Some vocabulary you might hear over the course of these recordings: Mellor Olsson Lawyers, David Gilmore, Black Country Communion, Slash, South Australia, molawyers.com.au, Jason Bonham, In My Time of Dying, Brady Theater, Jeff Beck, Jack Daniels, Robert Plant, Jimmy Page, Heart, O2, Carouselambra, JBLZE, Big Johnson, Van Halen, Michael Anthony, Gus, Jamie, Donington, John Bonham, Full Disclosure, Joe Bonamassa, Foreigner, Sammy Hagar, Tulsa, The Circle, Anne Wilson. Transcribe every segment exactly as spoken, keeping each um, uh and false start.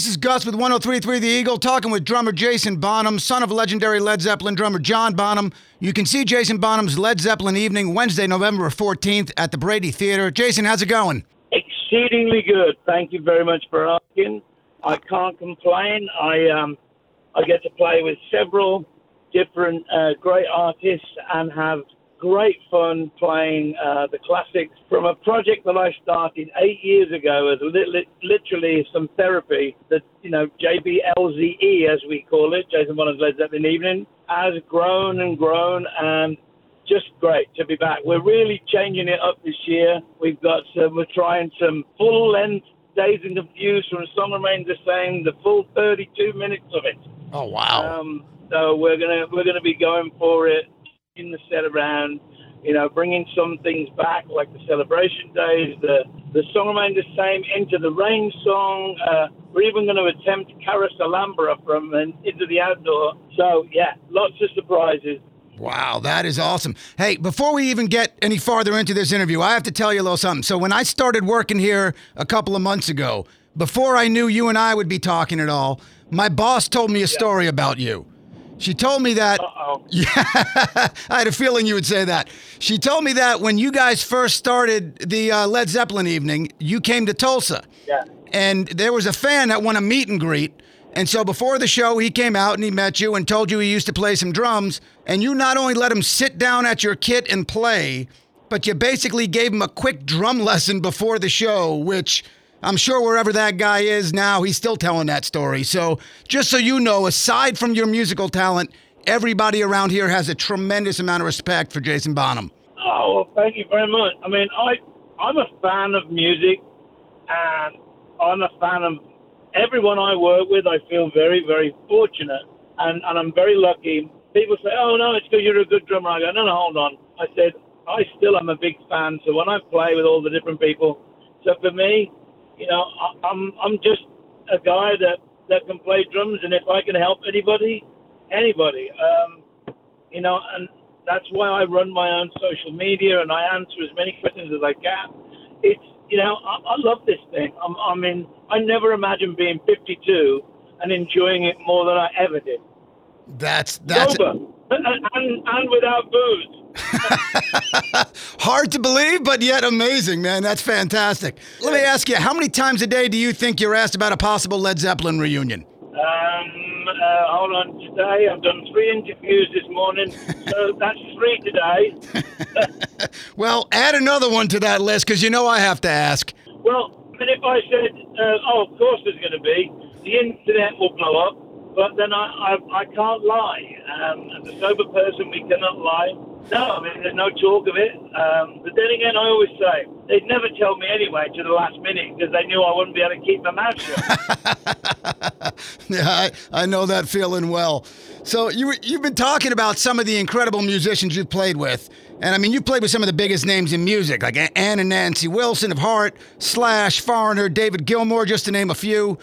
This is Gus with one oh three point three The Eagle, talking with drummer Jason Bonham, son of legendary Led Zeppelin drummer John Bonham. You can see Jason Bonham's Led Zeppelin Evening Wednesday, November fourteenth at the Brady Theater. Jason, how's it going? Exceedingly good. Thank you very much for asking. I can't complain. I um, I get to play with several different uh, great artists and have great fun playing uh, the classics from a project that I started eight years ago as li- literally some therapy that, you know, J B L Z E, as we call it, Jason Bonham's Led Zeppelin Evening, has grown and grown and just great to be back. We're really changing it up this year. We've got some, we're trying some full-length Dazed and Confused from Song Remains the Same, the full thirty-two minutes of it. Oh, wow. Um, so we're going to we're gonna be going for it. In the set around, you know, bringing some things back like the celebration days, the the song remained the same, Into the Rain song. Uh, we're even going to attempt Carouselambra from and Into the Outdoor. So yeah, lots of surprises. Wow, that is awesome. Hey, before we even get any farther into this interview, I have to tell you a little something. So when I started working here a couple of months ago, before I knew you and I would be talking at all, my boss told me a yeah. story about you. She told me that, Uh-oh. yeah, I had a feeling you would say that. She told me that when you guys first started the uh, Led Zeppelin Evening, you came to Tulsa. Yeah. And there was a fan that won a meet and greet. And so before the show, he came out and he met you and told you he used to play some drums. And you not only let him sit down at your kit and play, but you basically gave him a quick drum lesson before the show, which... I'm sure wherever that guy is now, he's still telling that story. So just so you know, aside from your musical talent, everybody around here has a tremendous amount of respect for Jason Bonham. Oh, well, thank you very much. I mean, I, I'm a fan of music, and I'm a fan of everyone I work with. I feel very, very fortunate, and, and I'm very lucky. People say, oh, no, it's because you're a good drummer. I go, no, no, hold on. I said, I still am a big fan. So when I play with all the different people, so for me... You know, I'm I'm just a guy that, that can play drums, and if I can help anybody, anybody, um, you know, and that's why I run my own social media and I answer as many questions as I can. It's, you know, I, I love this thing. I'm, I mean, I never imagined being fifty-two and enjoying it more than I ever did. That's that's sober and, and, and without booze. Hard to believe, but yet amazing, man. That's fantastic. Let me ask you, how many times a day do you think you're asked about a possible Led Zeppelin reunion? Um, uh, hold on. Today, I've done three interviews this morning, so that's three today. Well, add another one to that list, because you know I have to ask. Well, and if I said, uh, oh, of course there's going to be, the internet will blow up. But then I, I, I can't lie. Um, as a sober person, we cannot lie. No, I mean, there's no talk of it. Um, but then again, I always say, they'd never tell me anyway to the last minute because they knew I wouldn't be able to keep my mouth shut. Yeah, I, I know that feeling well. So you, you've been talking about some of the incredible musicians you've played with. And, I mean, you played with some of the biggest names in music, like Anne and Nancy Wilson of Heart, Slash, Foreigner, David Gilmore, just to name a few.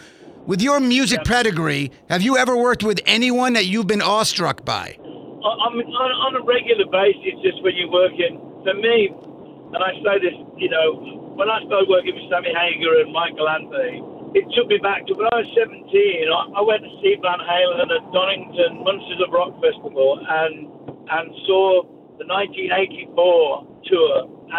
With your music yeah. pedigree, have you ever worked with anyone that you've been awestruck by? I mean, on, on a regular basis, just when you're working, for me, and I say this, you know, when I started working with Sammy Hagar and Michael Anthony, it took me back to when I was seventeen. I, I went to see Van Halen at Donington, Monsters of Rock Festival, and and saw the nineteen eighty-four tour,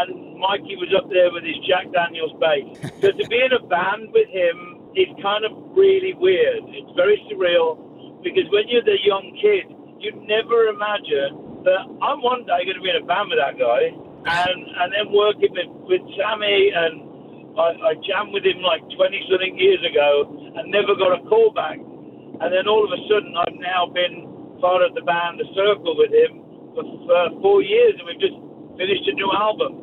and Mikey was up there with his Jack Daniels bass. So to be in a band with him, it's kind of really weird. It's very surreal because when you're the young kid, you never imagine that I'm one day going to be in a band with that guy, and and then working with, with Sammy, and I, I jammed with him like twenty something years ago and never got a call back. And then all of a sudden, I've now been part of the band, The Circle, with him for, for four years, and we've just finished a new album.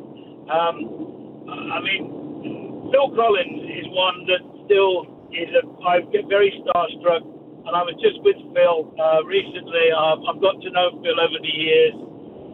Um, I mean, Phil Collins is one that still is a, I get very starstruck, and I was just with Phil uh, recently. I've, I've got to know Phil over the years.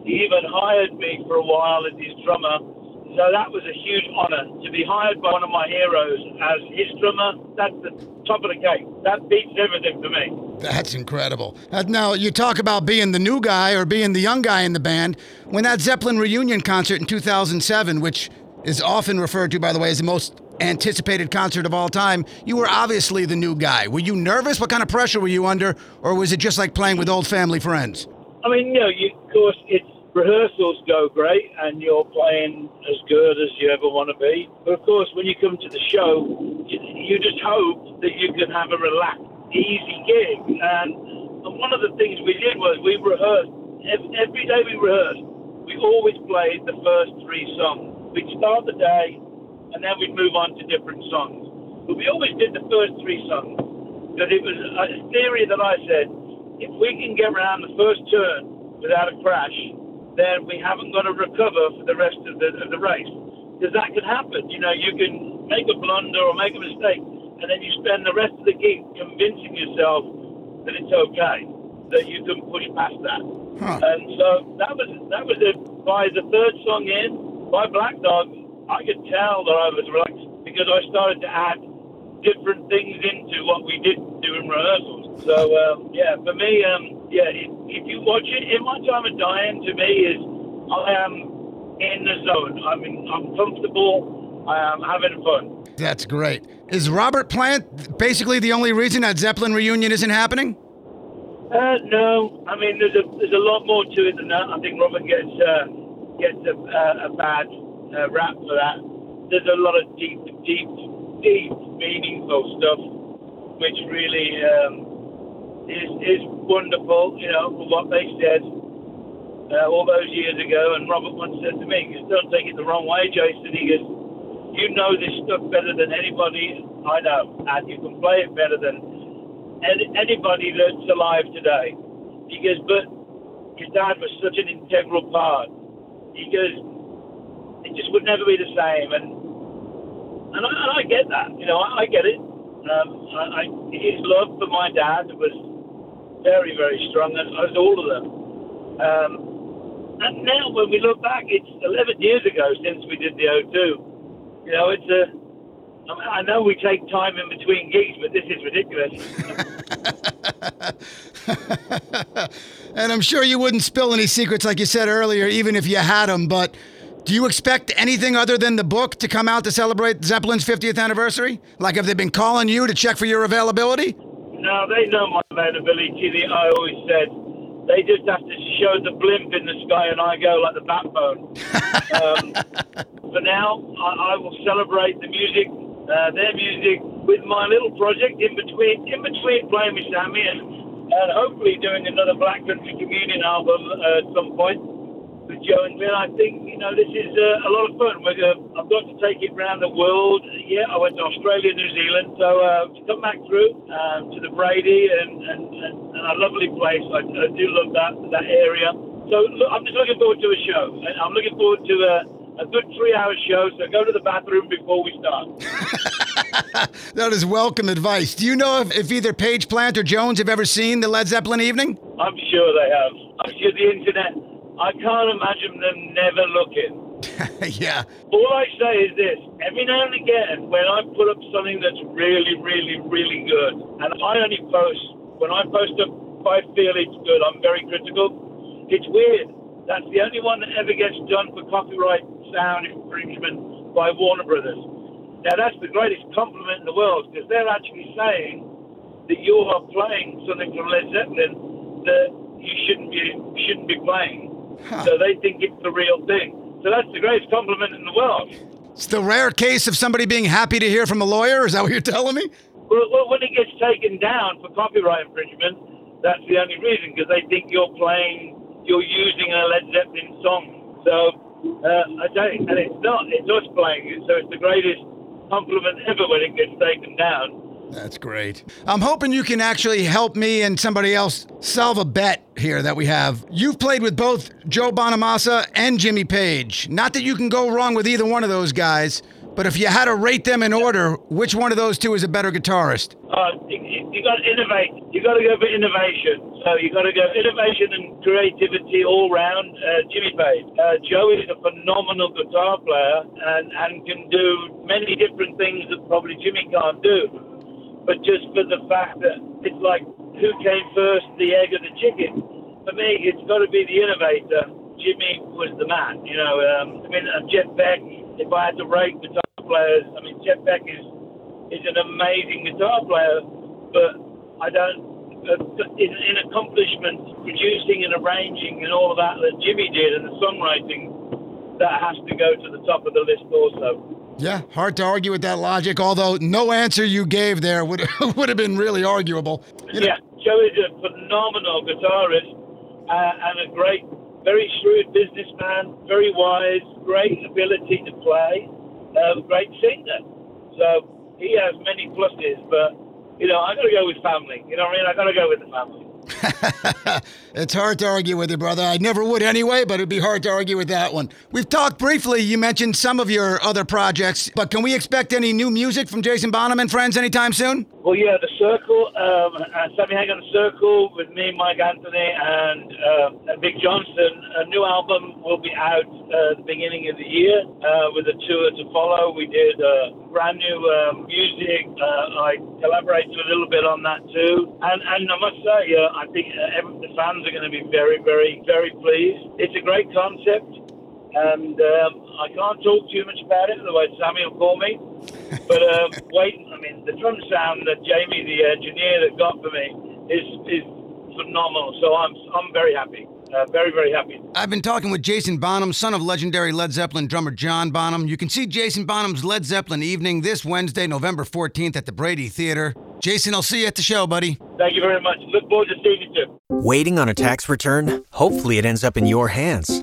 He even hired me for a while as his drummer, so that was a huge honour to be hired by one of my heroes as his drummer. That's the top of the cake. That beats everything for me. That's incredible. Now, you talk about being the new guy or being the young guy in the band. When that Zeppelin reunion concert in two thousand seven, which is often referred to, by the way, as the most anticipated concert of all time, you were obviously the new guy. Were you nervous? What kind of pressure were you under? Or was it just like playing with old family friends? I mean, no, you, of course, it's rehearsals go great and you're playing as good as you ever want to be. But of course, when you come to the show, you, you just hope that you can have a relaxed, easy gig. And one of the things we did was we rehearsed. Every day we rehearsed, we always played the first three songs. We'd start the day, and then we'd move on to different songs. But we always did the first three songs. Because it was a theory that I said, if we can get around the first turn without a crash, then we haven't got to recover for the rest of the, of the race. Because that can happen. You know, you can make a blunder or make a mistake, and then you spend the rest of the gig convincing yourself that it's okay, that you can push past that. Huh. And so that was, that was it. By the third song in, by Black Dog, I could tell that I was relaxed because I started to add different things into what we did do in rehearsals. So, uh, yeah, for me, um, yeah, if, if you watch it, In My Time of Dying, to me, is I am in the zone. I mean, I'm comfortable. I am having fun. That's great. Is Robert Plant basically the only reason that Zeppelin reunion isn't happening? Uh, no. I mean, there's a, there's a lot more to it than that. I think Robert gets, uh, gets a, uh, a bad... Uh, rap for that. There's a lot of deep, deep, deep, meaningful stuff, which really um, is is wonderful, you know, for what they said uh, all those years ago. And Robert once said to me, "Just don't take it the wrong way, Jason." He goes, "You know this stuff better than anybody I know, and you can play it better than any, anybody that's alive today." He goes, "But your dad was such an integral part." He goes, "It just would never be the same," and and I, and I get that, you know, I, I get it. Um, I, I, his love for my dad was very, very strong, as, as all of them. Um, and now, when we look back, it's eleven years ago since we did the O two. You know, it's a. I know we take time in between gigs, but this is ridiculous. And I'm sure you wouldn't spill any secrets, like you said earlier, even if you had them, but. Do you expect anything other than the book to come out to celebrate Zeppelin's fiftieth anniversary? Like, have they been calling you to check for your availability? No, they know my availability. I always said they just have to show the blimp in the sky and I go like the backbone. um, for now, I, I will celebrate the music, uh, their music, with my little project in between, in between playing with Sammy and, and hopefully doing another Black Country Communion album uh, at some point. With Joe and Glenn, I think, you know, this is uh, a lot of fun. We're gonna, I've got to take it around the world. Yeah, I went to Australia, New Zealand. So uh, to come back through um, to the Brady and, and, and, and a lovely place. I, I do love that that area. So look, I'm just looking forward to a show. I'm looking forward to a, a good three-hour show. So go to the bathroom before we start. That is welcome advice. Do you know if, if either Page, Plant, or Jones have ever seen the Led Zeppelin evening? I'm sure they have. I'm sure the internet... I can't imagine them never looking. Yeah. All I say is this. Every now and again, when I put up something that's really, really, really good, and I only post, when I post up, I feel it's good. I'm very critical. It's weird. That's the only one that ever gets done for copyright sound infringement by Warner Brothers. Now, that's the greatest compliment in the world, because they're actually saying that you are playing something from Led Zeppelin that you shouldn't be, shouldn't be playing. Huh. So they think it's the real thing. So that's the greatest compliment in the world. It's the rare case of somebody being happy to hear from a lawyer? Is that what you're telling me? Well, when it gets taken down for copyright infringement, that's the only reason, because they think you're playing, you're using a Led Zeppelin song. So, uh, I don't, and it's not, it's us playing it, so it's the greatest compliment ever when it gets taken down. That's great. I'm hoping you can actually help me and somebody else solve a bet here that we have. You've played with both Joe Bonamassa and Jimmy Page. Not that you can go wrong with either one of those guys, but if you had to rate them in order, which one of those two is a better guitarist? Uh, you, you got to innovate. You got to go for innovation. So you got to go innovation and creativity all round. Uh, Jimmy Page. Uh, Joe is a phenomenal guitar player and, and can do many different things that probably Jimmy can't do. But just for the fact that it's like, who came first, the egg or the chicken? For me, it's got to be the innovator. Jimmy was the man, you know. Um, I mean, uh, Jeff Beck, if I had to rate guitar players. I mean, Jeff Beck is is an amazing guitar player, but I don't. Uh, in, in accomplishment, producing and arranging and all of that that Jimmy did, and the songwriting, that has to go to the top of the list also. Yeah, hard to argue with that logic, although no answer you gave there would would have been really arguable. You know? Yeah, Joe is a phenomenal guitarist uh, and a great, very shrewd businessman, very wise, great ability to play, uh, great singer. So he has many pluses, but you know, I got to go with family. You know what I mean? I got to go with the family. It's hard to argue with you, brother. I never would anyway, but it'd be hard to argue with that one. We've talked briefly. You mentioned some of your other projects, but can we expect any new music from Jason Bonham and friends anytime soon? Well, yeah, The Circle, um, uh, Sammy Hagar, The Circle, with me, Mike Anthony, and uh, Big Johnson. A new album will be out uh, at the beginning of the year uh, with a tour to follow. We did uh, brand new um, music. Uh, I collaborated a little bit on that too. And, and I must say, uh, I think uh, every, the fans are going to be very, very, very pleased. It's a great concept, and um, I can't talk too much about it, otherwise Sammy will call me. But um, wait, I mean, the drum sound that Jamie, the engineer, that got for me is is phenomenal. So I'm I'm very happy, uh, very very happy. I've been talking with Jason Bonham, son of legendary Led Zeppelin drummer John Bonham. You can see Jason Bonham's Led Zeppelin evening this Wednesday, November fourteenth, at the Brady Theater. Jason, I'll see you at the show, buddy. Thank you very much. Look forward to seeing you too. Waiting on a tax return? Hopefully, it ends up in your hands.